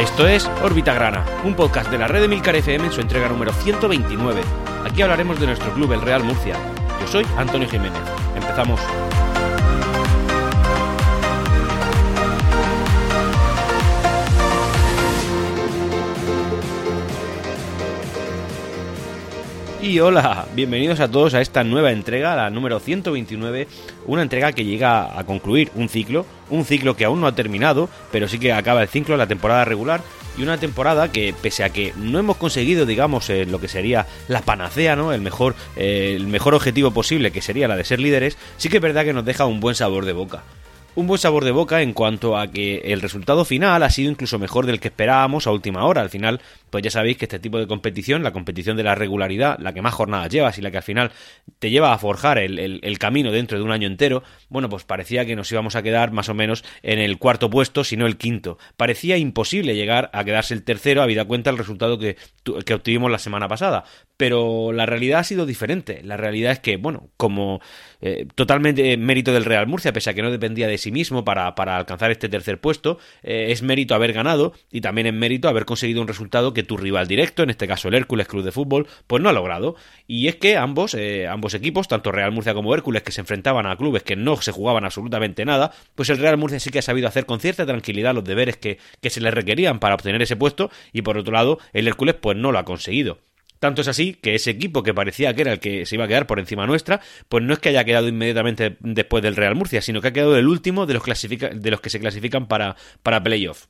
Esto es Orbita Grana, un podcast de la red de Milcar FM en su entrega número 129. Aquí hablaremos de nuestro club, el Real Murcia. Yo soy Antonio Jiménez. Empezamos. Y hola, bienvenidos a todos a esta nueva entrega, la número 129, una entrega que llega a concluir un ciclo que aún no ha terminado, pero sí que acaba el ciclo, la temporada regular, y una temporada que, pese a que no hemos conseguido, digamos, lo que sería la panacea, ¿no? El mejor objetivo posible, que sería la de ser líderes, sí que es verdad que nos deja un buen sabor de boca. Un buen sabor de boca en cuanto a que el resultado final ha sido incluso mejor del que esperábamos a última hora. Al final, pues ya sabéis que este tipo de competición, la competición de la regularidad, la que más jornadas llevas y la que al final te lleva a forjar el camino dentro de un año entero, bueno, pues parecía que nos íbamos a quedar más o menos en el cuarto puesto, si no el quinto. Parecía imposible llegar a quedarse el tercero, habida cuenta el resultado que obtuvimos la semana pasada. Pero la realidad ha sido diferente. La realidad es que, bueno, como totalmente mérito del Real Murcia, pese a que no dependía de sí mismo para alcanzar este tercer puesto, es mérito haber ganado y también es mérito haber conseguido un resultado que tu rival directo, en este caso el Hércules Club de Fútbol, pues no ha logrado. Y es que ambos equipos, tanto Real Murcia como Hércules, que se enfrentaban a clubes que no se jugaban absolutamente nada, pues el Real Murcia sí que ha sabido hacer con cierta tranquilidad los deberes que se les requerían para obtener ese puesto, y por otro lado el Hércules pues no lo ha conseguido. Tanto es así que ese equipo que parecía que era el que se iba a quedar por encima nuestra, pues no es que haya quedado inmediatamente después del Real Murcia, sino que ha quedado el último de los que se clasifican para playoff.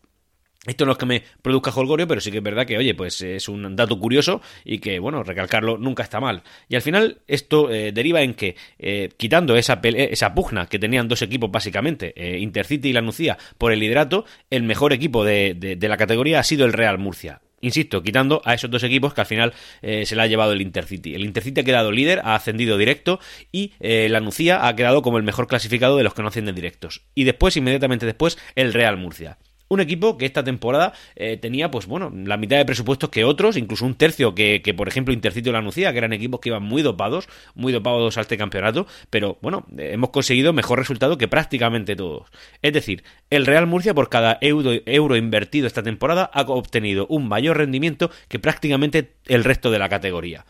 Esto no es que me produzca jolgorio, pero sí que es verdad que, oye, pues es un dato curioso y que, bueno, recalcarlo nunca está mal. Y al final esto deriva en que, quitando esa pugna que tenían dos equipos básicamente, Intercity y La Nucía, por el liderato, el mejor equipo de la categoría ha sido el Real Murcia. Insisto, quitando a esos dos equipos que al final se la ha llevado el Intercity. El Intercity ha quedado líder, ha ascendido directo, y La Nucía ha quedado como el mejor clasificado de los que no ascienden directos. Y después, inmediatamente después, el Real Murcia. Un equipo que esta temporada tenía, pues bueno, la mitad de presupuestos que otros, incluso un tercio que por ejemplo, Intercity o La Nucía, que eran equipos que iban muy dopados a este campeonato, pero bueno, hemos conseguido mejor resultado que prácticamente todos. Es decir, el Real Murcia, por cada euro invertido esta temporada, ha obtenido un mayor rendimiento que prácticamente el resto de la categoría.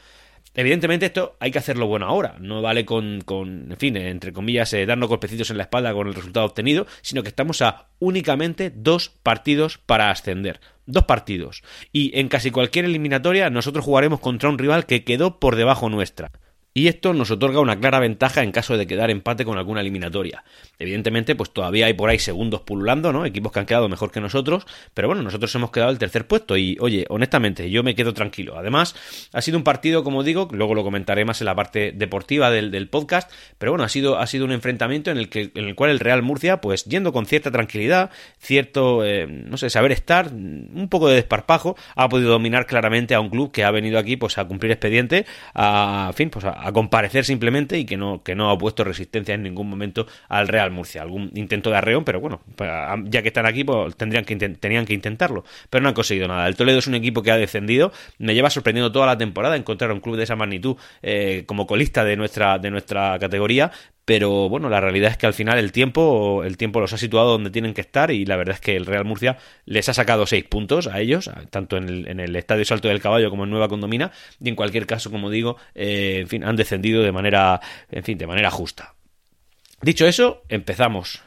Evidentemente esto hay que hacerlo bueno ahora, no vale con en fin, entre comillas, darnos golpecitos en la espalda con el resultado obtenido, sino que estamos a únicamente 2 partidos para ascender. 2 partidos. Y en casi cualquier eliminatoria nosotros jugaremos contra un rival que quedó por debajo nuestra. Y esto nos otorga una clara ventaja en caso de quedar empate con alguna eliminatoria. Evidentemente, pues todavía hay por ahí segundos pululando, ¿no? Equipos que han quedado mejor que nosotros, pero bueno, nosotros hemos quedado el tercer puesto y, oye, honestamente, yo me quedo tranquilo. Además, ha sido un partido, como digo, luego lo comentaré más en la parte deportiva del podcast, pero bueno, ha sido un enfrentamiento en el cual el Real Murcia, pues yendo con cierta tranquilidad, cierto, saber estar, un poco de desparpajo, ha podido dominar claramente a un club que ha venido aquí, pues a cumplir expediente, a comparecer simplemente y que no ha opuesto resistencia en ningún momento al Real Murcia. Algún intento de arreón, pero bueno, ya que están aquí, pues tenían que intentarlo, pero no han conseguido nada. El Toledo es un equipo que ha descendido. Me lleva sorprendiendo toda la temporada encontrar un club de esa magnitud como colista de nuestra categoría, pero bueno, la realidad es que al final el tiempo los ha situado donde tienen que estar y la verdad es que el Real Murcia les ha sacado 6 puntos a ellos, tanto en el Estadio Salto del Caballo como en Nueva Condomina, y en cualquier caso, como digo, han descendido de manera justa. Dicho eso, empezamos.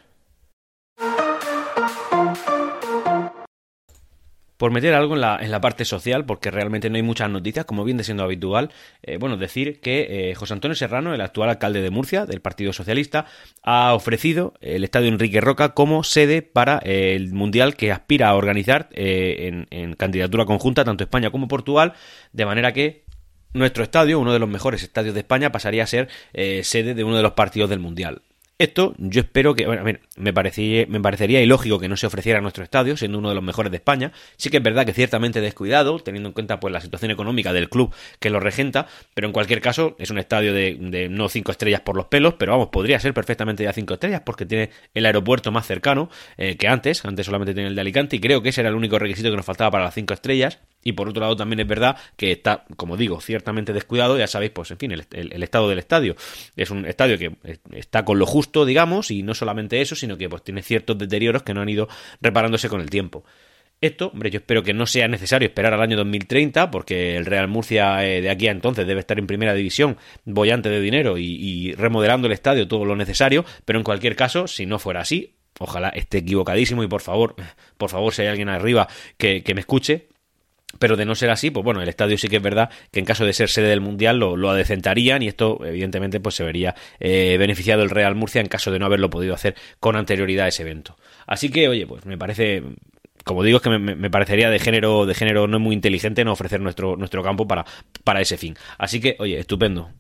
Por meter algo en la parte social, porque realmente no hay muchas noticias, como viene siendo habitual, decir que José Antonio Serrano, el actual alcalde de Murcia, del Partido Socialista, ha ofrecido el Estadio Enrique Roca como sede para el Mundial que aspira a organizar en candidatura conjunta tanto España como Portugal, de manera que nuestro estadio, uno de los mejores estadios de España, pasaría a ser sede de uno de los partidos del Mundial. Esto yo espero que... Bueno, me parecería ilógico que no se ofreciera a nuestro estadio, siendo uno de los mejores de España. Sí que es verdad que ciertamente descuidado, teniendo en cuenta pues la situación económica del club que lo regenta, pero en cualquier caso es un estadio de no 5 estrellas por los pelos, pero vamos, podría ser perfectamente ya 5 estrellas porque tiene el aeropuerto más cercano que antes. Antes solamente tenía el de Alicante y creo que ese era el único requisito que nos faltaba para las 5 estrellas. Y por otro lado también es verdad que está, como digo, ciertamente descuidado, ya sabéis, pues en fin, el estado del estadio. Es un estadio que está con lo justo, digamos, y no solamente eso, sino que pues tiene ciertos deterioros que no han ido reparándose con el tiempo. Esto, hombre, yo espero que no sea necesario esperar al año 2030, porque el Real Murcia de aquí a entonces debe estar en primera división, bollante de dinero y remodelando el estadio todo lo necesario, pero en cualquier caso, si no fuera así, ojalá esté equivocadísimo y por favor, si hay alguien arriba que me escuche, pero de no ser así, pues bueno, el estadio sí que es verdad que en caso de ser sede del Mundial lo adecentarían y esto, evidentemente, pues se vería beneficiado el Real Murcia en caso de no haberlo podido hacer con anterioridad a ese evento. Así que, oye, pues me parece... Como digo, es que me parecería de género no muy inteligente no ofrecer nuestro campo para ese fin. Así que, oye, estupendo.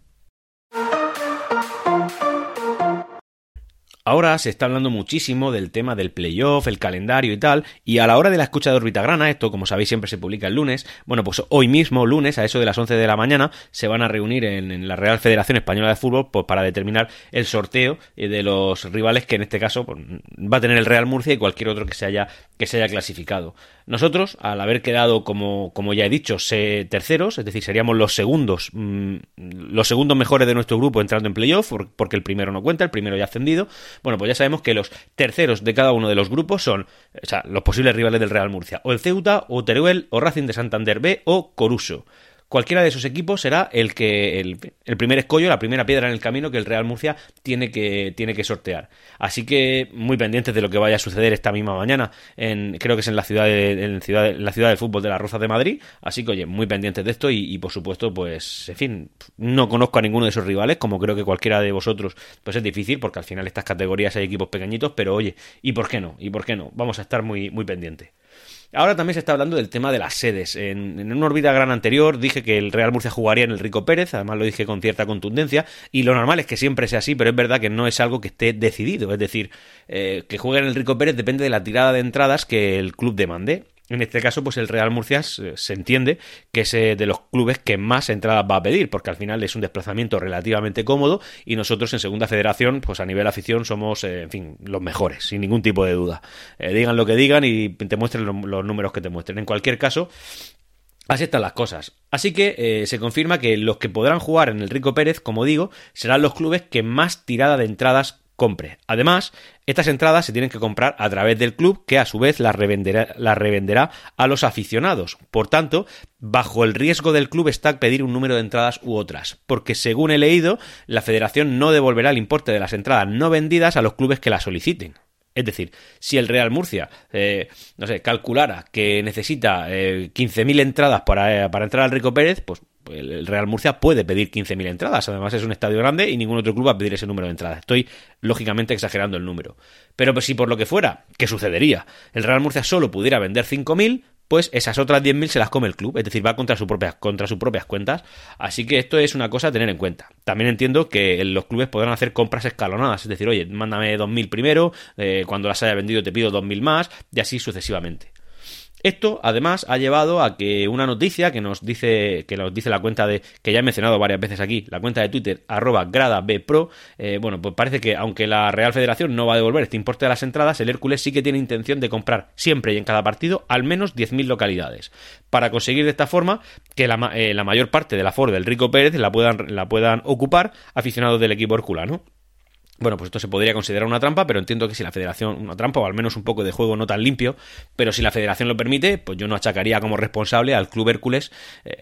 Ahora se está hablando muchísimo del tema del playoff, el calendario y tal, y a la hora de la escucha de Orbita Grana, esto como sabéis siempre se publica el lunes, bueno pues hoy mismo lunes a eso de las 11 de la mañana se van a reunir en la Real Federación Española de Fútbol pues para determinar el sorteo de los rivales que en este caso pues, va a tener el Real Murcia y cualquier otro que se haya clasificado. Nosotros, al haber quedado como ya he dicho, terceros, es decir, seríamos los segundos mejores de nuestro grupo entrando en playoff porque el primero no cuenta, el primero ya ha ascendido. Bueno, pues ya sabemos que los terceros de cada uno de los grupos son, o sea, los posibles rivales del Real Murcia, o el Ceuta, o Teruel, o Racing de Santander B, o Coruso. Cualquiera de esos equipos será el que el primer escollo, la primera piedra en el camino que el Real Murcia tiene que sortear. Así que muy pendientes de lo que vaya a suceder esta misma mañana. Creo que es en la ciudad del fútbol de Las Rozas de Madrid. Así que oye, muy pendientes de esto y por supuesto, pues en fin, no conozco a ninguno de esos rivales, como creo que cualquiera de vosotros, pues es difícil porque al final estas categorías hay equipos pequeñitos, pero oye, ¿y por qué no? Vamos a estar muy muy pendientes. Ahora también se está hablando del tema de las sedes. En una Orbita Grana anterior dije que el Real Murcia jugaría en el Rico Pérez, además lo dije con cierta contundencia, y lo normal es que siempre sea así, pero es verdad que no es algo que esté decidido, es decir, que juegue en el Rico Pérez depende de la tirada de entradas que el club demande. En este caso, pues el Real Murcia se entiende que es de los clubes que más entradas va a pedir, porque al final es un desplazamiento relativamente cómodo y nosotros en Segunda Federación, pues a nivel afición somos, en fin, los mejores, sin ningún tipo de duda. Digan lo que digan y te muestren los números que te muestren. En cualquier caso, así están las cosas. Así que se confirma que los que podrán jugar en el Rico Pérez, como digo, serán los clubes que más tirada de entradas compre. Además, estas entradas se tienen que comprar a través del club, que a su vez las revenderá a los aficionados. Por tanto, bajo el riesgo del club está pedir un número de entradas u otras, porque según he leído, la federación no devolverá el importe de las entradas no vendidas a los clubes que las soliciten. Es decir, si el Real Murcia, calculara que necesita 15.000 entradas para entrar al Rico Pérez, pues el Real Murcia puede pedir 15.000 entradas. Además es un estadio grande y ningún otro club va a pedir ese número de entradas. Estoy lógicamente exagerando el número. Pero si por lo que fuera, ¿qué sucedería? El Real Murcia solo pudiera vender 5.000, pues esas otras 10.000 se las come el club. Es decir, va contra sus propias cuentas. Así que esto es una cosa a tener en cuenta. También entiendo que los clubes podrán hacer compras escalonadas. Es decir, oye, mándame 2.000 primero, cuando las haya vendido te pido 2.000 más y así sucesivamente. Esto, además, ha llevado a que una noticia que nos dice la cuenta que ya he mencionado varias veces aquí, la cuenta de Twitter, @GradaBPro, pues parece que, aunque la Real Federación no va a devolver este importe de las entradas, el Hércules sí que tiene intención de comprar siempre y en cada partido al menos 10.000 localidades, para conseguir de esta forma que la mayor parte del aforo del Rico Pérez la puedan ocupar aficionados del equipo herculano. Bueno, pues esto se podría considerar una trampa, pero entiendo que si la federación, una trampa o al menos un poco de juego no tan limpio, pero si la federación lo permite, pues yo no achacaría como responsable al club Hércules,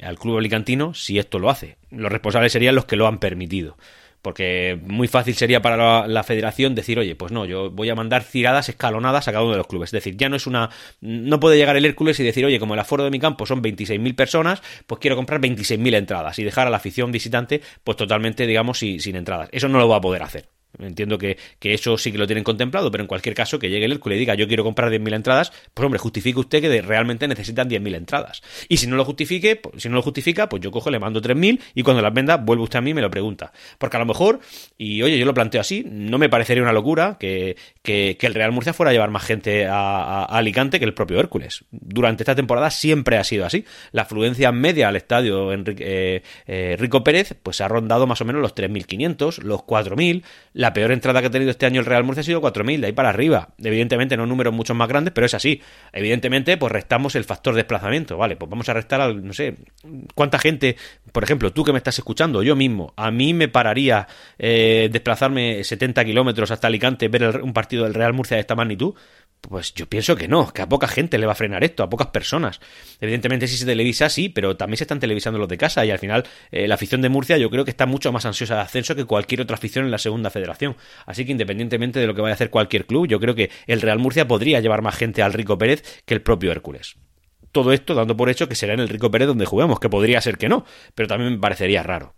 al club alicantino, si esto lo hace. Los responsables serían los que lo han permitido. Porque muy fácil sería para la federación decir, oye, pues no, yo voy a mandar tiradas escalonadas a cada uno de los clubes. Es decir, ya no puede llegar el Hércules y decir, oye, como el aforo de mi campo son 26.000 personas, pues quiero comprar 26.000 entradas y dejar a la afición visitante pues totalmente, digamos, sin entradas. Eso no lo va a poder hacer. Entiendo que eso sí que lo tienen contemplado, pero en cualquier caso que llegue el Hércules y diga yo quiero comprar 10.000 entradas, pues hombre, justifique usted que realmente necesitan 10.000 entradas. Y si no lo justifique, pues yo cojo, le mando 3.000 y cuando las venda vuelve usted a mí y me lo pregunta. Porque a lo mejor, y oye, yo lo planteo así, no me parecería una locura que el Real Murcia fuera a llevar más gente a Alicante que el propio Hércules. Durante esta temporada siempre ha sido así. La afluencia media al estadio Rico Pérez pues ha rondado más o menos los 3.500, los 4.000... La peor entrada que ha tenido este año el Real Murcia ha sido 4.000, de ahí para arriba. Evidentemente no números mucho más grandes, pero es así. Evidentemente, pues restamos el factor desplazamiento, ¿vale? Pues vamos a restar no sé, cuánta gente, por ejemplo, tú que me estás escuchando, yo mismo, a mí me pararía desplazarme 70 kilómetros hasta Alicante, ver un partido del Real Murcia de esta magnitud. Pues yo pienso que no, que a poca gente le va a frenar esto, a pocas personas. Evidentemente si se televisa, sí, pero también se están televisando los de casa y al final la afición de Murcia yo creo que está mucho más ansiosa de ascenso que cualquier otra afición en la segunda federación. Así que independientemente de lo que vaya a hacer cualquier club, yo creo que el Real Murcia podría llevar más gente al Rico Pérez que el propio Hércules. Todo esto dando por hecho que será en el Rico Pérez donde juguemos, que podría ser que no, pero también me parecería raro.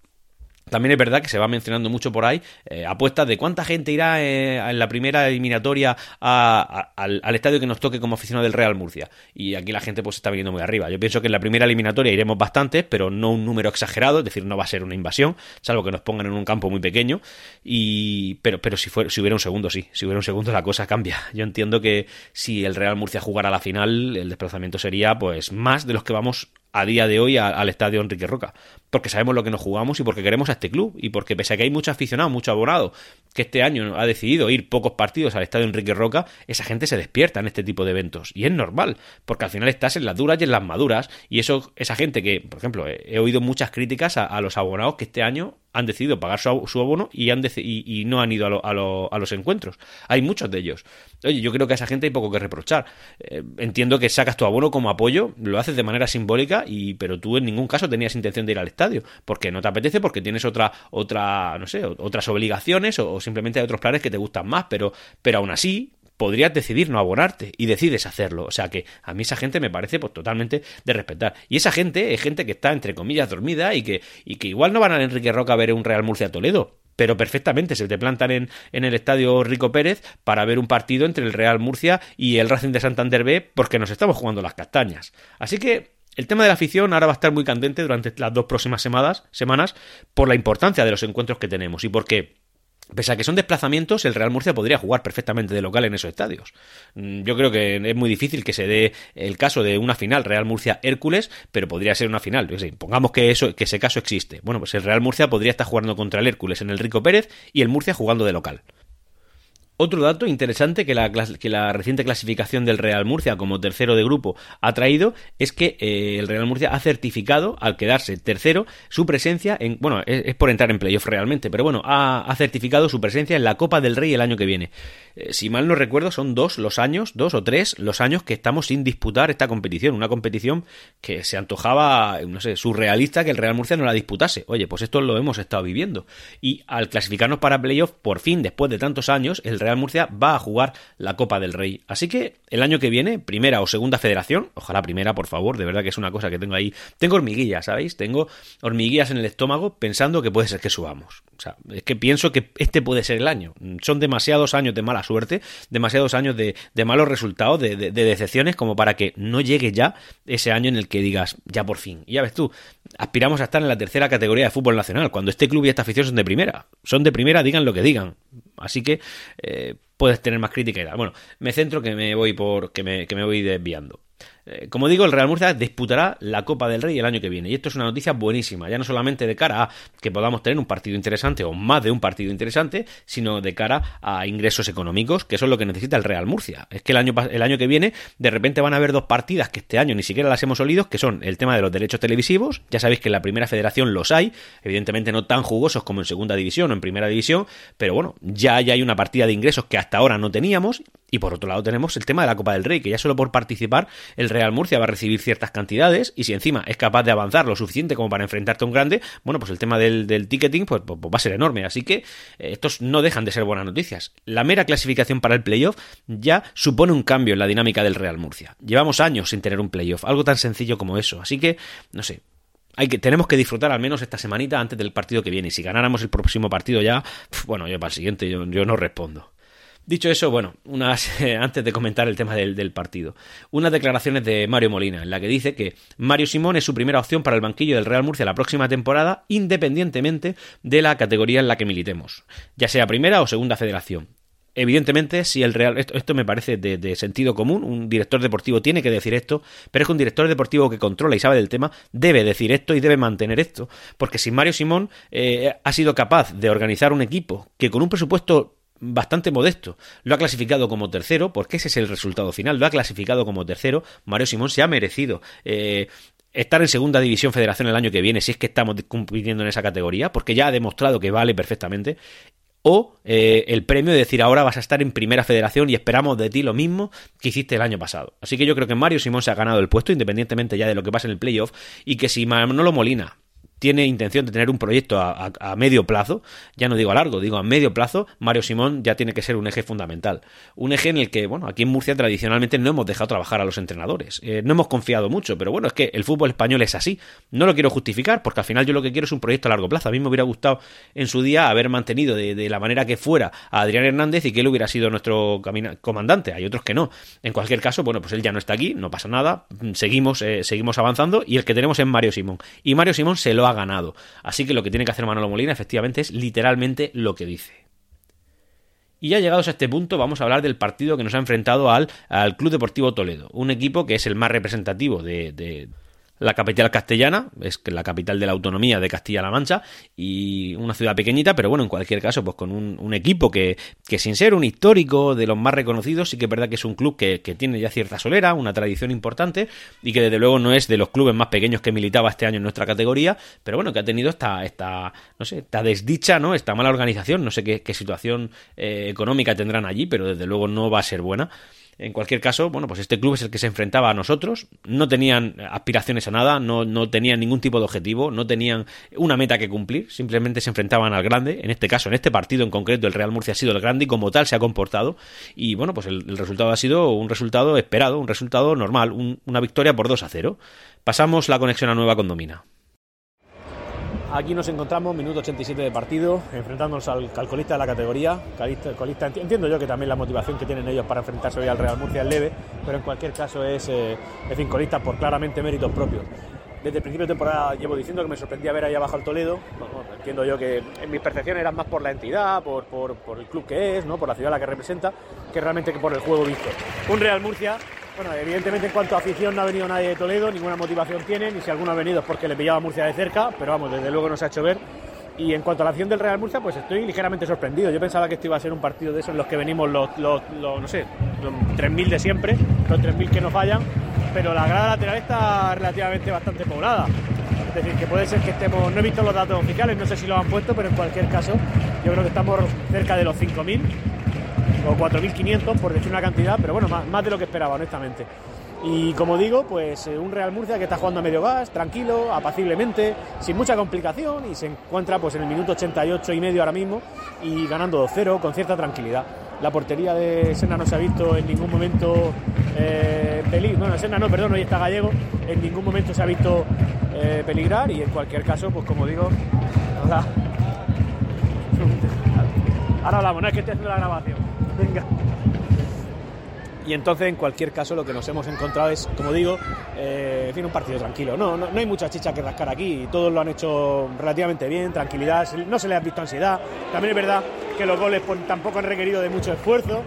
También es verdad que se va mencionando mucho por ahí apuestas de cuánta gente irá en la primera eliminatoria al estadio que nos toque como aficionado del Real Murcia. Y aquí la gente pues está viniendo muy arriba. Yo pienso que en la primera eliminatoria iremos bastantes, pero no un número exagerado, es decir, no va a ser una invasión, salvo que nos pongan en un campo muy pequeño. Y pero si hubiera un segundo, sí, si hubiera un segundo la cosa cambia. Yo entiendo que si el Real Murcia jugara la final, el desplazamiento sería pues más de los que vamos a día de hoy al estadio Enrique Roca, porque sabemos lo que nos jugamos y porque queremos a este club y porque pese a que hay muchos aficionados, muchos abonados que este año ha decidido ir pocos partidos al estadio Enrique Roca, esa gente se despierta en este tipo de eventos y es normal porque al final estás en las duras y en las maduras y eso, esa gente que, por ejemplo, he oído muchas críticas a los abonados que este año han decidido pagar su abono y no han ido a los encuentros. Hay muchos de ellos. Oye, yo creo que a esa gente hay poco que reprochar. Entiendo que sacas tu abono como apoyo, lo haces de manera simbólica, pero tú en ningún caso tenías intención de ir al estadio, porque no te apetece, porque tienes otras obligaciones o simplemente hay otros planes que te gustan más, pero aún así podrías decidir no abonarte y decides hacerlo. O sea que a mí esa gente me parece pues totalmente de respetar. Y esa gente es gente que está entre comillas dormida y que igual no van al Enrique Roca a ver un Real Murcia Toledo, pero perfectamente se te plantan en el estadio Rico Pérez para ver un partido entre el Real Murcia y el Racing de Santander B porque nos estamos jugando las castañas. Así que el tema de la afición ahora va a estar muy candente durante las dos próximas semanas por la importancia de los encuentros que tenemos y porque pese a que son desplazamientos, el Real Murcia podría jugar perfectamente de local en esos estadios. Yo creo que es muy difícil que se dé el caso de una final Real Murcia-Hércules, pero podría ser una final. Pongamos que ese caso existe. Bueno, pues el Real Murcia podría estar jugando contra el Hércules en el Rico Pérez y el Murcia jugando de local. Otro dato interesante que la reciente clasificación del Real Murcia como tercero de grupo ha traído es que el Real Murcia ha certificado, al quedarse tercero, su presencia en... Bueno, es por entrar en playoff realmente, pero bueno, ha certificado su presencia en la Copa del Rey el año que viene. Si mal no recuerdo, son dos o tres los años que estamos sin disputar esta competición. Una competición que se antojaba, no sé, surrealista que el Real Murcia no la disputase. Oye, pues esto lo hemos estado viviendo. Y al clasificarnos para playoff, por fin, después de tantos años, el Real Murcia va a jugar la Copa del Rey. Así que el año que viene, primera o segunda federación, ojalá primera, por favor, de verdad que es una cosa que tengo ahí. Tengo hormiguillas, ¿sabéis? Tengo hormiguillas en el estómago pensando que puede ser que subamos. O sea, es que pienso que este puede ser el año. Son demasiados años de mala suerte, demasiados años de malos resultados, de decepciones, como para que no llegue ya ese año en el que digas, ya por fin. Y ya ves tú, aspiramos a estar en la tercera categoría de fútbol nacional, cuando este club y esta afición son de primera. Son de primera, digan lo que digan. Así que puedes tener más crítica y tal. Bueno, me centro que me voy desviando. Como digo, el Real Murcia disputará la Copa del Rey el año que viene y esto es una noticia buenísima, ya no solamente de cara a que podamos tener un partido interesante o más de un partido interesante, sino de cara a ingresos económicos, que eso es lo que necesita el Real Murcia. Es que el año que viene de repente van a haber dos partidas que este año ni siquiera las hemos olido, que son el tema de los derechos televisivos. Ya sabéis que en la primera federación los hay, evidentemente no tan jugosos como en segunda división o en primera división, pero bueno, ya hay una partida de ingresos que hasta ahora no teníamos. Y por otro lado tenemos el tema de la Copa del Rey, que ya solo por participar el Real Murcia va a recibir ciertas cantidades y si encima es capaz de avanzar lo suficiente como para enfrentarte a un grande, bueno, pues el tema del ticketing pues va a ser enorme. Así que estos no dejan de ser buenas noticias. La mera clasificación para el playoff ya supone un cambio en la dinámica del Real Murcia. Llevamos años sin tener un playoff, algo tan sencillo como eso. Así que, no sé, tenemos que disfrutar al menos esta semanita antes del partido que viene. Y si ganáramos el próximo partido ya, bueno, yo para el siguiente yo no respondo. Dicho eso, bueno, antes de comentar el tema del partido, unas declaraciones de Mario Molina en la que dice que Mario Simón es su primera opción para el banquillo del Real Murcia la próxima temporada, independientemente de la categoría en la que militemos, ya sea primera o segunda federación. Evidentemente, si el Real... Esto me parece de sentido común, un director deportivo tiene que decir esto, pero es que un director deportivo que controla y sabe del tema debe decir esto y debe mantener esto, porque si Mario Simón ha sido capaz de organizar un equipo que con un presupuesto bastante modesto lo ha clasificado como tercero, porque ese es el resultado final, lo ha clasificado como tercero, Mario Simón se ha merecido estar en segunda división federación el año que viene, si es que estamos compitiendo en esa categoría, porque ya ha demostrado que vale perfectamente. o el premio de decir ahora vas a estar en primera federación y esperamos de ti lo mismo que hiciste el año pasado. Así que yo creo que Mario Simón se ha ganado el puesto independientemente ya de lo que pase en el playoff, y que si Manolo Molina tiene intención de tener un proyecto a medio plazo, ya no digo a largo, digo a medio plazo, Mario Simón ya tiene que ser un eje fundamental. Un eje en el que, bueno, aquí en Murcia tradicionalmente no hemos dejado trabajar a los entrenadores. No hemos confiado mucho, pero bueno, es que el fútbol español es así. No lo quiero justificar porque al final yo lo que quiero es un proyecto a largo plazo. A mí me hubiera gustado en su día haber mantenido de la manera que fuera a Adrián Hernández y que él hubiera sido nuestro comandante. Hay otros que no. En cualquier caso, bueno, pues él ya no está aquí, no pasa nada. Seguimos avanzando y el que tenemos es Mario Simón. Y Mario Simón se lo ha ganado. Así que lo que tiene que hacer Manolo Molina efectivamente es literalmente lo que dice. Y ya llegados a este punto vamos a hablar del partido que nos ha enfrentado al Club Deportivo Toledo, un equipo que es el más representativo de la capital castellana, es la capital de la autonomía de Castilla-La Mancha y una ciudad pequeñita, pero bueno, en cualquier caso, pues con un equipo que sin ser un histórico de los más reconocidos, sí que es verdad que es un club que tiene ya cierta solera, una tradición importante y que desde luego no es de los clubes más pequeños que militaba este año en nuestra categoría, pero bueno, que ha tenido esta desdicha, ¿no? Esta mala organización, no sé qué situación económica tendrán allí, pero desde luego no va a ser buena. En cualquier caso, bueno, pues este club es el que se enfrentaba a nosotros, no tenían aspiraciones a nada, no tenían ningún tipo de objetivo, no tenían una meta que cumplir, simplemente se enfrentaban al grande, en este caso, en este partido en concreto, el Real Murcia ha sido el grande y como tal se ha comportado, y bueno, pues el resultado ha sido un resultado esperado, un resultado normal, una victoria por 2-0. Pasamos la conexión a Nueva Condomina. Aquí nos encontramos, minuto 87 de partido, enfrentándonos al colista de la categoría. Colista, entiendo yo que también la motivación que tienen ellos para enfrentarse hoy al Real Murcia es leve, pero en cualquier caso es colista por claramente méritos propios. Desde el principio de temporada llevo diciendo que me sorprendía ver ahí abajo al Toledo. Bueno, entiendo yo que en mis percepciones eran más por la entidad, por el club que es, ¿no? Por la ciudad a la que representa, que realmente que por el juego visto. Un Real Murcia. Bueno, evidentemente en cuanto a afición no ha venido nadie de Toledo, ninguna motivación tienen, y si alguno ha venido es porque le pillaba Murcia de cerca, pero vamos, desde luego no se ha hecho ver. Y en cuanto a la afición del Real Murcia, pues estoy ligeramente sorprendido. Yo pensaba que esto iba a ser un partido de esos en los que venimos los no sé, los 3.000 de siempre, los 3.000 que nos fallan, pero la grada lateral está relativamente bastante poblada. Es decir, que puede ser que estemos, no he visto los datos oficiales, no sé si los han puesto, pero en cualquier caso yo creo que estamos cerca de los 5.000. o 4.500, por decir una cantidad, pero bueno, más de lo que esperaba, honestamente. Y como digo, pues un Real Murcia que está jugando a medio gas, tranquilo, apaciblemente, sin mucha complicación, y se encuentra pues en el minuto 88 y medio ahora mismo, y ganando 2-0 con cierta tranquilidad. La portería de Senna no se ha visto en ningún momento peligrar, bueno, Senna no, perdón, hoy está Gallego, en ningún momento se ha visto peligrar, y en cualquier caso, pues como digo, ahora hablamos, no es que esté haciendo la grabación. Venga. Y entonces, en cualquier caso, lo que nos hemos encontrado es, como digo, en fin, un partido tranquilo. No hay mucha chicha que rascar aquí. Todos lo han hecho relativamente bien, tranquilidad, no se les ha visto ansiedad. También es verdad que los goles pues, tampoco han requerido de mucho esfuerzo.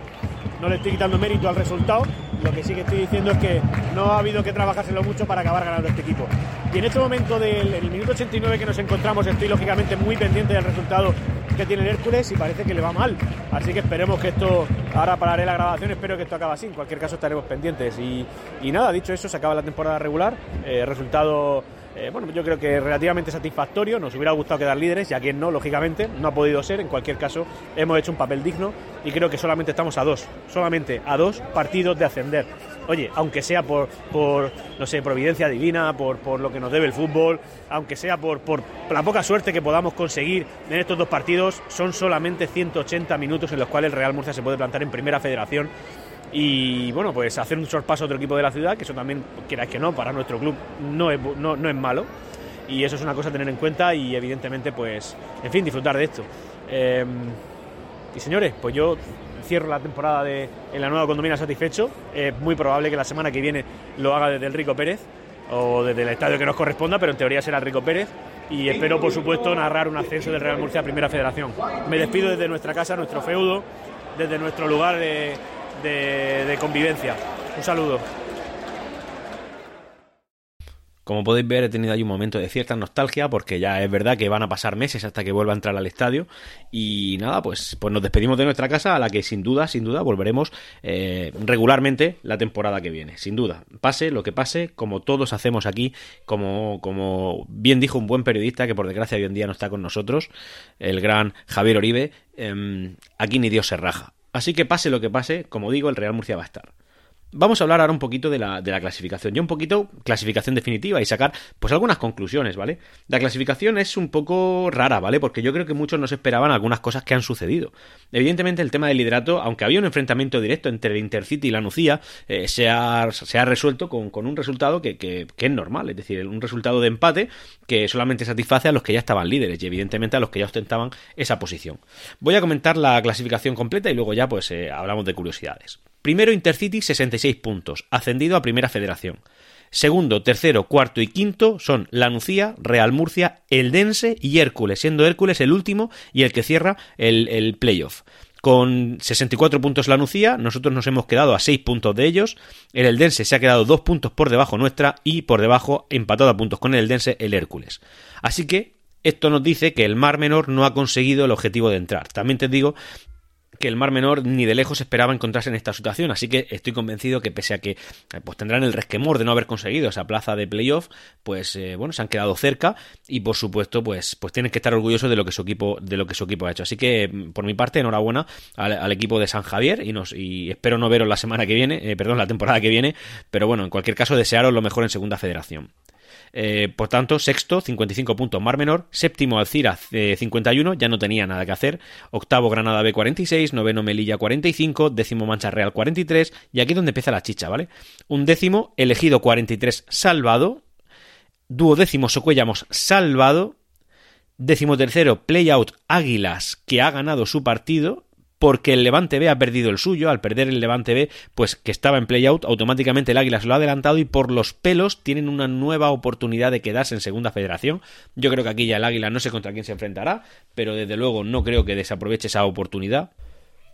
No le estoy quitando mérito al resultado. Lo que sí que estoy diciendo es que no ha habido que trabajárselo mucho para acabar ganando este equipo. Y en este momento del minuto 89 que nos encontramos, estoy lógicamente muy pendiente del resultado que tiene el Hércules y parece que le va mal. Así que esperemos que esto, ahora pararé la grabación, espero que esto acabe así. En cualquier caso estaremos pendientes. Y nada, dicho eso, se acaba la temporada regular. Resultado, bueno, yo creo que relativamente satisfactorio. Nos hubiera gustado quedar líderes y a quien no, lógicamente, no ha podido ser. En cualquier caso, hemos hecho un papel digno y creo que solamente estamos a dos partidos de ascender. Oye, aunque sea por no sé, providencia divina, por lo que nos debe el fútbol, aunque sea por la poca suerte que podamos conseguir en estos dos partidos, son solamente 180 minutos en los cuales el Real Murcia se puede plantar en primera federación y, bueno, pues hacer un sorpaso a otro equipo de la ciudad, que eso también, quieras que no, para nuestro club no es malo y eso es una cosa a tener en cuenta y, evidentemente, pues, en fin, disfrutar de esto. Y, señores, pues yo cierro la temporada en la Nueva Condomina satisfecho. Es muy probable que la semana que viene lo haga desde el Rico Pérez o desde el estadio que nos corresponda, pero en teoría será el Rico Pérez y espero, por supuesto, narrar un ascenso del Real Murcia a Primera Federación. Me despido desde nuestra casa, nuestro feudo, desde nuestro lugar de convivencia. Un saludo. Como podéis ver, he tenido ahí un momento de cierta nostalgia, porque ya es verdad que van a pasar meses hasta que vuelva a entrar al estadio. Y nada, pues nos despedimos de nuestra casa, a la que sin duda volveremos regularmente la temporada que viene. Sin duda, pase lo que pase, como todos hacemos aquí, como bien dijo un buen periodista que por desgracia hoy en día no está con nosotros, el gran Javier Oribe, aquí ni Dios se raja. Así que pase lo que pase, como digo, el Real Murcia va a estar. Vamos a hablar ahora un poquito de la clasificación. Ya un poquito clasificación definitiva y sacar pues algunas conclusiones, ¿vale? La clasificación es un poco rara, ¿vale? Porque yo creo que muchos no se esperaban algunas cosas que han sucedido. Evidentemente el tema del liderato, aunque había un enfrentamiento directo entre el Intercity y La Nucía, se ha resuelto con un resultado que es normal. Es decir, un resultado de empate que solamente satisface a los que ya estaban líderes y evidentemente a los que ya ostentaban esa posición. Voy a comentar la clasificación completa y luego ya pues hablamos de curiosidades. Primero, Intercity, 66 puntos, ascendido a Primera Federación. Segundo, tercero, cuarto y quinto son La Nucía, Real Murcia, Eldense y Hércules, siendo Hércules el último y el que cierra el playoff. Con 64 puntos La Nucía, nosotros nos hemos quedado a 6 puntos de ellos, el Eldense se ha quedado 2 puntos por debajo nuestra y por debajo, empatado a puntos con el Eldense, el Hércules. Así que esto nos dice que el Mar Menor no ha conseguido el objetivo de entrar. También te digo que el Mar Menor ni de lejos esperaba encontrarse en esta situación, así que estoy convencido que pese a que pues tendrán el resquemor de no haber conseguido esa plaza de playoff, pues se han quedado cerca y por supuesto pues tienen que estar orgullosos de lo que su equipo ha hecho. Así que por mi parte enhorabuena al equipo de San Javier y espero no veros la temporada que viene, pero bueno, en cualquier caso desearos lo mejor en Segunda Federación. Por tanto, sexto, 55 puntos Mar Menor, séptimo Alcira, 51, ya no tenía nada que hacer, octavo Granada B, 46, noveno Melilla, 45, décimo Mancha Real, 43, y aquí es donde empieza la chicha, ¿vale? Undécimo Elegido, 43, salvado, duodécimo Socuellamos, salvado, décimo tercero Playout Águilas, que ha ganado su partido, porque el Levante B ha perdido el suyo. Al perder el Levante B, pues que estaba en play-out, automáticamente el Águilas lo ha adelantado y por los pelos tienen una nueva oportunidad de quedarse en Segunda Federación. Yo creo que aquí ya el Águila no sé contra quién se enfrentará, pero desde luego no creo que desaproveche esa oportunidad.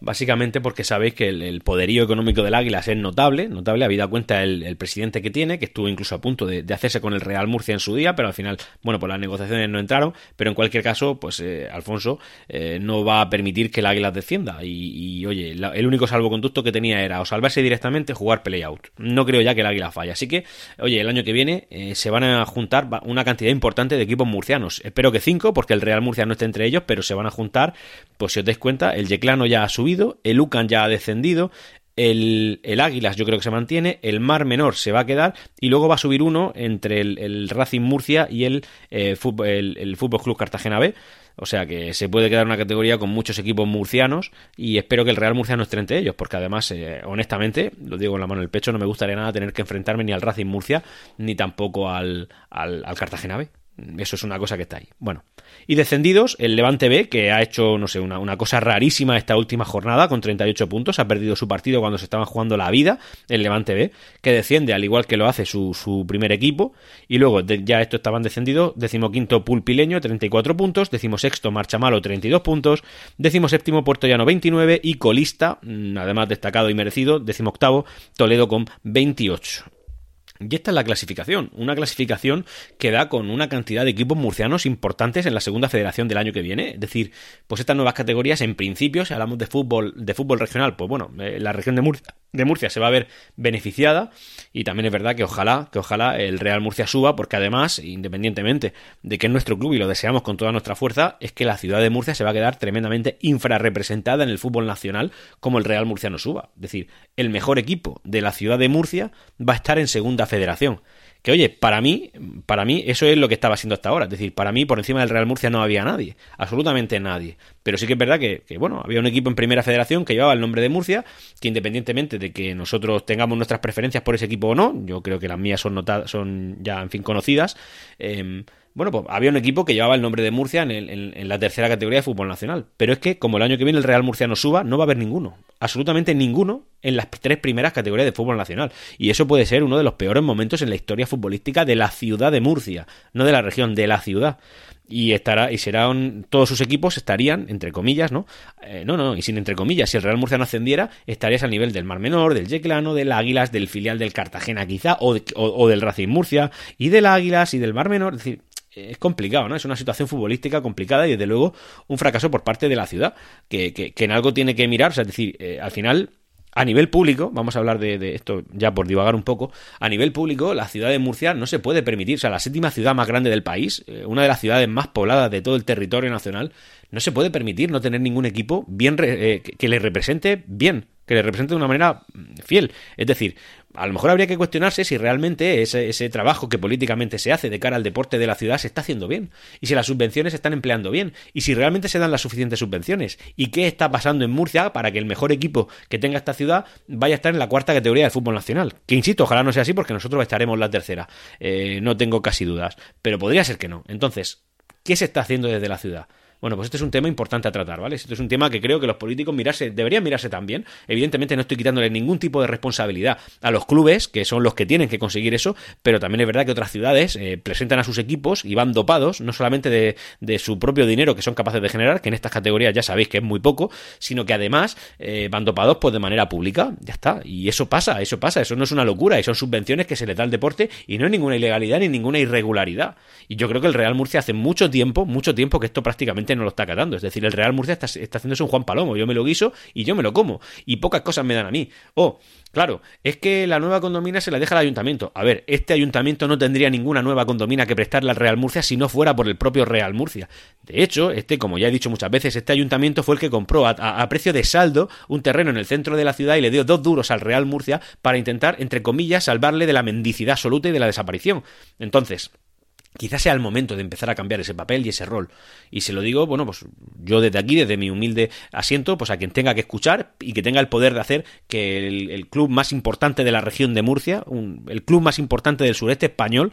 Básicamente porque sabéis que el poderío económico del Águilas es notable, habida cuenta el presidente que tiene, que estuvo incluso a punto de hacerse con el Real Murcia en su día, pero al final, bueno, pues las negociaciones no entraron, pero en cualquier caso, pues Alfonso no va a permitir que el Águilas descienda y oye, el único salvoconducto que tenía era o salvarse directamente o jugar play-out. No creo ya que el Águila falle, así que, oye, el año que viene se van a juntar una cantidad importante de equipos murcianos, espero que 5, porque el Real Murcia no esté entre ellos, pero se van a juntar, pues si os dais cuenta, el Yeclano ya ha subido, el UCAN ya ha descendido, el Águilas yo creo que se mantiene, el Mar Menor se va a quedar y luego va a subir uno entre el Racing Murcia y el Fútbol Club Cartagena B. O sea que se puede quedar una categoría con muchos equipos murcianos y espero que el Real Murcia no esté entre ellos, porque además, honestamente, lo digo con la mano en el pecho, no me gustaría nada tener que enfrentarme ni al Racing Murcia ni tampoco al Cartagena B. Eso es una cosa que está ahí. Bueno, y descendidos, el Levante B, que ha hecho, no sé, una cosa rarísima esta última jornada, con 38 puntos, ha perdido su partido cuando se estaba jugando la vida, el Levante B, que desciende al igual que lo hace su primer equipo, y luego ya estos estaban descendidos, 15º Pulpileño, 34 puntos, 16º Marchamalo, 32 puntos, 17º Puertollano, 29, y colista, además destacado y merecido, 18º Toledo con 28. Y esta es la clasificación, una clasificación que da con una cantidad de equipos murcianos importantes en la Segunda Federación del año que viene. Es decir, pues estas nuevas categorías, en principio, si hablamos de fútbol regional, pues bueno, la región de Murcia se va a ver beneficiada y también es verdad que ojalá el Real Murcia suba, porque además, independientemente de que es nuestro club y lo deseamos con toda nuestra fuerza, es que la ciudad de Murcia se va a quedar tremendamente infrarrepresentada en el fútbol nacional como el Real Murcia no suba. Es decir, el mejor equipo de la ciudad de Murcia va a estar en Segunda Federación. Que oye, para mí eso es lo que estaba siendo hasta ahora. Es decir, para mí por encima del Real Murcia no había nadie, absolutamente nadie. Pero sí que es verdad que bueno, había un equipo en Primera Federación que llevaba el nombre de Murcia, que independientemente de que nosotros tengamos nuestras preferencias por ese equipo o no, yo creo que las mías son ya, en fin, conocidas. Bueno, pues había un equipo que llevaba el nombre de Murcia en la tercera categoría de fútbol nacional. Pero es que como el año que viene el Real Murcia no suba, no va a haber ninguno. absolutamente ninguno en las tres primeras categorías de fútbol nacional, y eso puede ser uno de los peores momentos en la historia futbolística de la ciudad de Murcia, no de la región, de la ciudad. Y estará, y serán, todos sus equipos estarían, entre comillas, ¿no? Y sin entre comillas, si el Real Murcia no ascendiera, estarías al nivel del Mar Menor, del Yeclano, del Águilas, del filial del Cartagena quizá, o del Racing Murcia, y del Águilas y del Mar Menor. Es decir, es complicado, ¿no? Es una situación futbolística complicada y, desde luego, un fracaso por parte de la ciudad, que en algo tiene que mirar. O sea, es decir, al final, a nivel público, vamos a hablar de esto ya por divagar un poco, a nivel público la ciudad de Murcia no se puede permitir, o sea, la séptima ciudad más grande del país, una de las ciudades más pobladas de todo el territorio nacional, no se puede permitir no tener ningún equipo bien que le represente bien, que le represente de una manera fiel. Es decir, a lo mejor habría que cuestionarse si realmente ese trabajo que políticamente se hace de cara al deporte de la ciudad se está haciendo bien, y si las subvenciones se están empleando bien, y si realmente se dan las suficientes subvenciones, y qué está pasando en Murcia para que el mejor equipo que tenga esta ciudad vaya a estar en la cuarta categoría del fútbol nacional, que, insisto, ojalá no sea así, porque nosotros estaremos en la tercera, no tengo casi dudas, pero podría ser que no. Entonces, ¿qué se está haciendo desde la ciudad? Bueno, pues este es un tema importante a tratar, ¿vale? Este es un tema que creo que los políticos deberían mirarse también. Evidentemente no estoy quitándole ningún tipo de responsabilidad a los clubes, que son los que tienen que conseguir eso, pero también es verdad que otras ciudades presentan a sus equipos y van dopados, no solamente de su propio dinero que son capaces de generar, que en estas categorías ya sabéis que es muy poco, sino que además van dopados pues de manera pública, ya está. Y eso pasa, eso no es una locura, y son subvenciones que se les da al deporte y no hay ninguna ilegalidad ni ninguna irregularidad. Y yo creo que el Real Murcia hace mucho tiempo que esto prácticamente no lo está catando. Es decir, el Real Murcia está haciéndose un Juan Palomo, yo me lo guiso y yo me lo como, y pocas cosas me dan a mí. Claro, es que la Nueva Condomina se la deja al ayuntamiento. A ver, este ayuntamiento no tendría ninguna Nueva Condomina que prestarle al Real Murcia si no fuera por el propio Real Murcia. De hecho, como ya he dicho muchas veces, este ayuntamiento fue el que compró a precio de saldo un terreno en el centro de la ciudad y le dio 2 duros al Real Murcia para intentar, entre comillas, salvarle de la mendicidad absoluta y de la desaparición. Entonces, quizás sea el momento de empezar a cambiar ese papel y ese rol. Y se lo digo, bueno, pues yo desde aquí, desde mi humilde asiento, pues a quien tenga que escuchar y que tenga el poder de hacer que el club más importante de la región de Murcia, el club más importante del sureste español,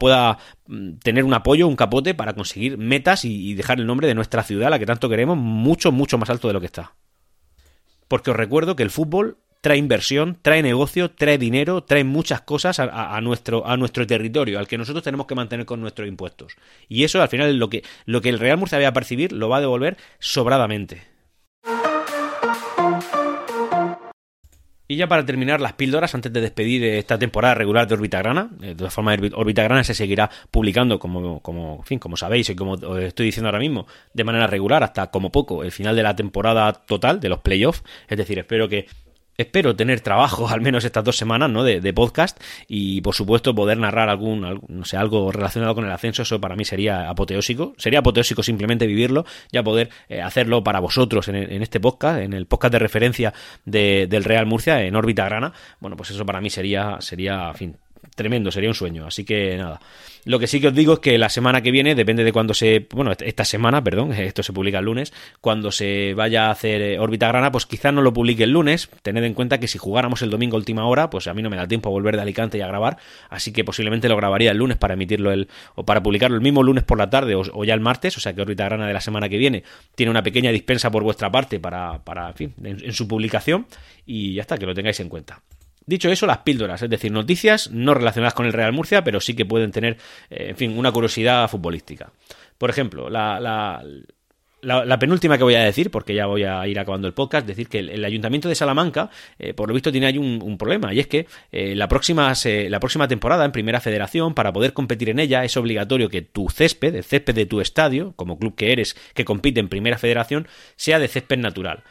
pueda tener un apoyo, un capote para conseguir metas y dejar el nombre de nuestra ciudad, la que tanto queremos, mucho, mucho más alto de lo que está. Porque os recuerdo que el fútbol trae inversión, trae negocio, trae dinero, trae muchas cosas a nuestro territorio, al que nosotros tenemos que mantener con nuestros impuestos. Y eso, al final, es lo que el Real Murcia vaya a percibir, lo va a devolver sobradamente. Y ya para terminar las píldoras, antes de despedir esta temporada regular de Orbita Grana, de todas formas Orbita Grana se seguirá publicando como sabéis y como os estoy diciendo ahora mismo, de manera regular hasta como poco el final de la temporada total de los playoffs. Es decir, Espero tener trabajo al menos estas 2 semanas, ¿no?, de podcast, y por supuesto poder narrar algo relacionado con el ascenso. Eso para mí sería apoteósico simplemente vivirlo, ya poder hacerlo para vosotros en este podcast, en el podcast de referencia del Real Murcia, en Orbita Grana. Bueno, pues eso para mí sería, en fin, tremendo, sería un sueño. Así que nada, lo que sí que os digo es que la semana que viene, depende de cuando esta semana, perdón, esto se publica el lunes, cuando se vaya a hacer Orbita Grana, pues quizás no lo publique el lunes. Tened en cuenta que si jugáramos el domingo a última hora, pues a mí no me da tiempo a volver de Alicante y a grabar, así que posiblemente lo grabaría el lunes para emitirlo o para publicarlo el mismo lunes por la tarde o ya el martes. O sea que Orbita Grana de la semana que viene tiene una pequeña dispensa por vuestra parte para en fin, en su publicación, y ya está, que lo tengáis en cuenta. Dicho eso, las píldoras, es decir, noticias no relacionadas con el Real Murcia, pero sí que pueden tener, en fin, una curiosidad futbolística. Por ejemplo, la penúltima que voy a decir, porque ya voy a ir acabando el podcast, decir que el Ayuntamiento de Salamanca, por lo visto, tiene ahí un problema, y es que la próxima temporada en Primera Federación, para poder competir en ella, es obligatorio que tu césped, el césped de tu estadio, como club que eres, que compite en Primera Federación, sea de césped natural.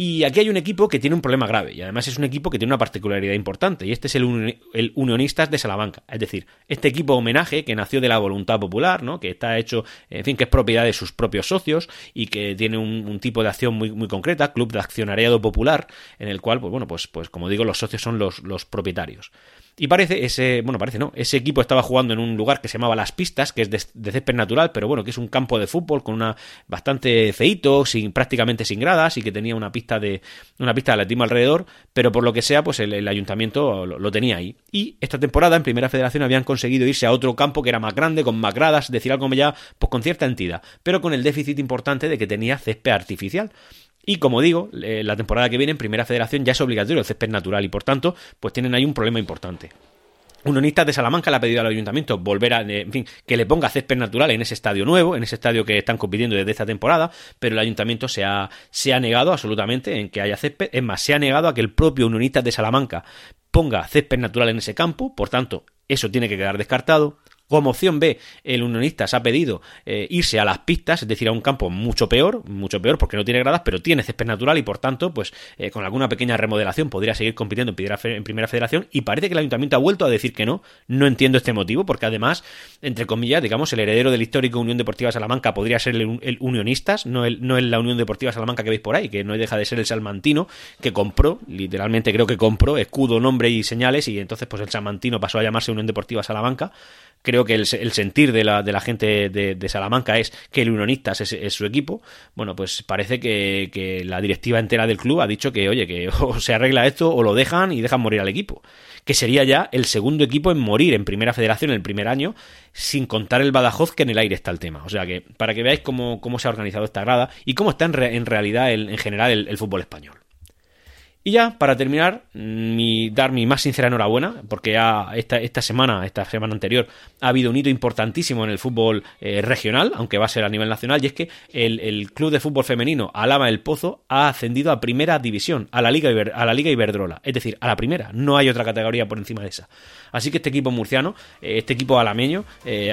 Y aquí hay un equipo que tiene un problema grave, y además es un equipo que tiene una particularidad importante, y este es el Unionistas de Salamanca. Es decir, este equipo homenaje que nació de la voluntad popular, ¿no?, que está hecho, en fin, que es propiedad de sus propios socios y que tiene un tipo de acción muy, muy concreta, Club de Accionariado Popular, en el cual, pues como digo, los socios son los propietarios. Y ese equipo estaba jugando en un lugar que se llamaba Las Pistas, que es de césped natural, pero bueno, que es un campo de fútbol con una bastante feíto, prácticamente sin gradas, y que tenía una pista de atletismo alrededor, pero por lo que sea, pues el ayuntamiento lo tenía ahí. Y esta temporada en Primera Federación habían conseguido irse a otro campo que era más grande, con más gradas, es decir, algo ya pues con cierta entidad, pero con el déficit importante de que tenía césped artificial. Y como digo, la temporada que viene en Primera Federación ya es obligatorio el césped natural y por tanto pues tienen ahí un problema importante. Unionistas de Salamanca le ha pedido al ayuntamiento volver a, en fin, que le ponga césped natural en ese estadio nuevo, en ese estadio que están compitiendo desde esta temporada, pero el ayuntamiento se ha negado absolutamente en que haya césped. Es más, se ha negado a que el propio Unionistas de Salamanca ponga césped natural en ese campo, por tanto, eso tiene que quedar descartado. Como opción B, el Unionistas ha pedido irse a las pistas, es decir, a un campo mucho peor porque no tiene gradas, pero tiene césped natural y por tanto, pues con alguna pequeña remodelación podría seguir compitiendo en Primera Federación y parece que el ayuntamiento ha vuelto a decir que no entiendo este motivo porque además, entre comillas, digamos, el heredero del histórico Unión Deportiva Salamanca podría ser el Unionistas, no es la Unión Deportiva Salamanca que veis por ahí, que no deja de ser el salmantino que compró, literalmente creo que compró escudo, nombre y señales y entonces pues el salmantino pasó a llamarse Unión Deportiva Salamanca. Creo que el sentir de la gente de Salamanca es que el Unionistas es su equipo. Bueno, pues parece que la directiva entera del club ha dicho que, oye, que o se arregla esto o lo dejan y dejan morir al equipo. Que sería ya el segundo equipo en morir en Primera Federación en el primer año, sin contar el Badajoz, que en el aire está el tema. O sea que, para que veáis cómo se ha organizado esta grada y cómo está en realidad en general el fútbol español. Y ya, para terminar, dar mi más sincera enhorabuena, porque ya esta semana anterior, ha habido un hito importantísimo en el fútbol regional, aunque va a ser a nivel nacional, y es que el Club de Fútbol Femenino Alama del Pozo ha ascendido a Primera División, a la Liga Iberdrola, es decir, a la primera, no hay otra categoría por encima de esa. Así que este equipo murciano, este equipo alameño,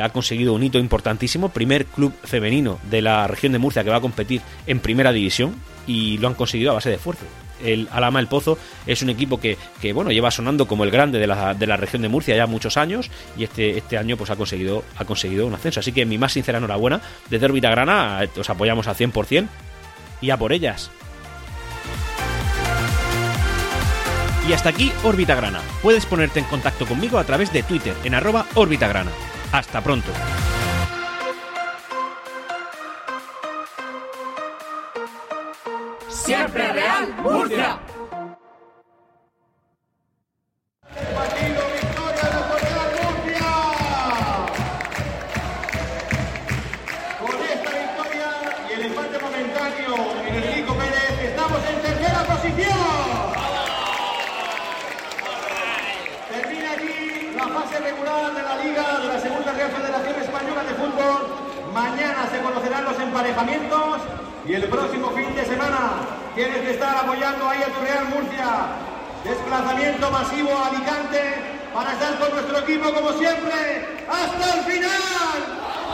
ha conseguido un hito importantísimo, primer club femenino de la región de Murcia que va a competir en Primera División, y lo han conseguido a base de esfuerzo. El Alama del Pozo es un equipo que bueno, lleva sonando como el grande de la región de Murcia ya muchos años y este año pues ha conseguido un ascenso. Así que mi más sincera enhorabuena. Desde Orbita Grana os apoyamos al 100% y a por ellas. Y hasta aquí Orbita Grana. Puedes ponerte en contacto conmigo a través de Twitter en @orbitagrana. Hasta pronto. Siempre Real Murcia. Partido victoria de Murcia. Con esta victoria y el empate momentáneo en el Rico Pérez estamos en tercera posición. Termina aquí la fase regular de la Liga de la Segunda Real Federación Española de Fútbol. Mañana se conocerán los emparejamientos. Y el próximo fin de semana tienes que estar apoyando ahí a tu Real Murcia. Desplazamiento masivo a Alicante para estar con nuestro equipo como siempre. ¡Hasta el final!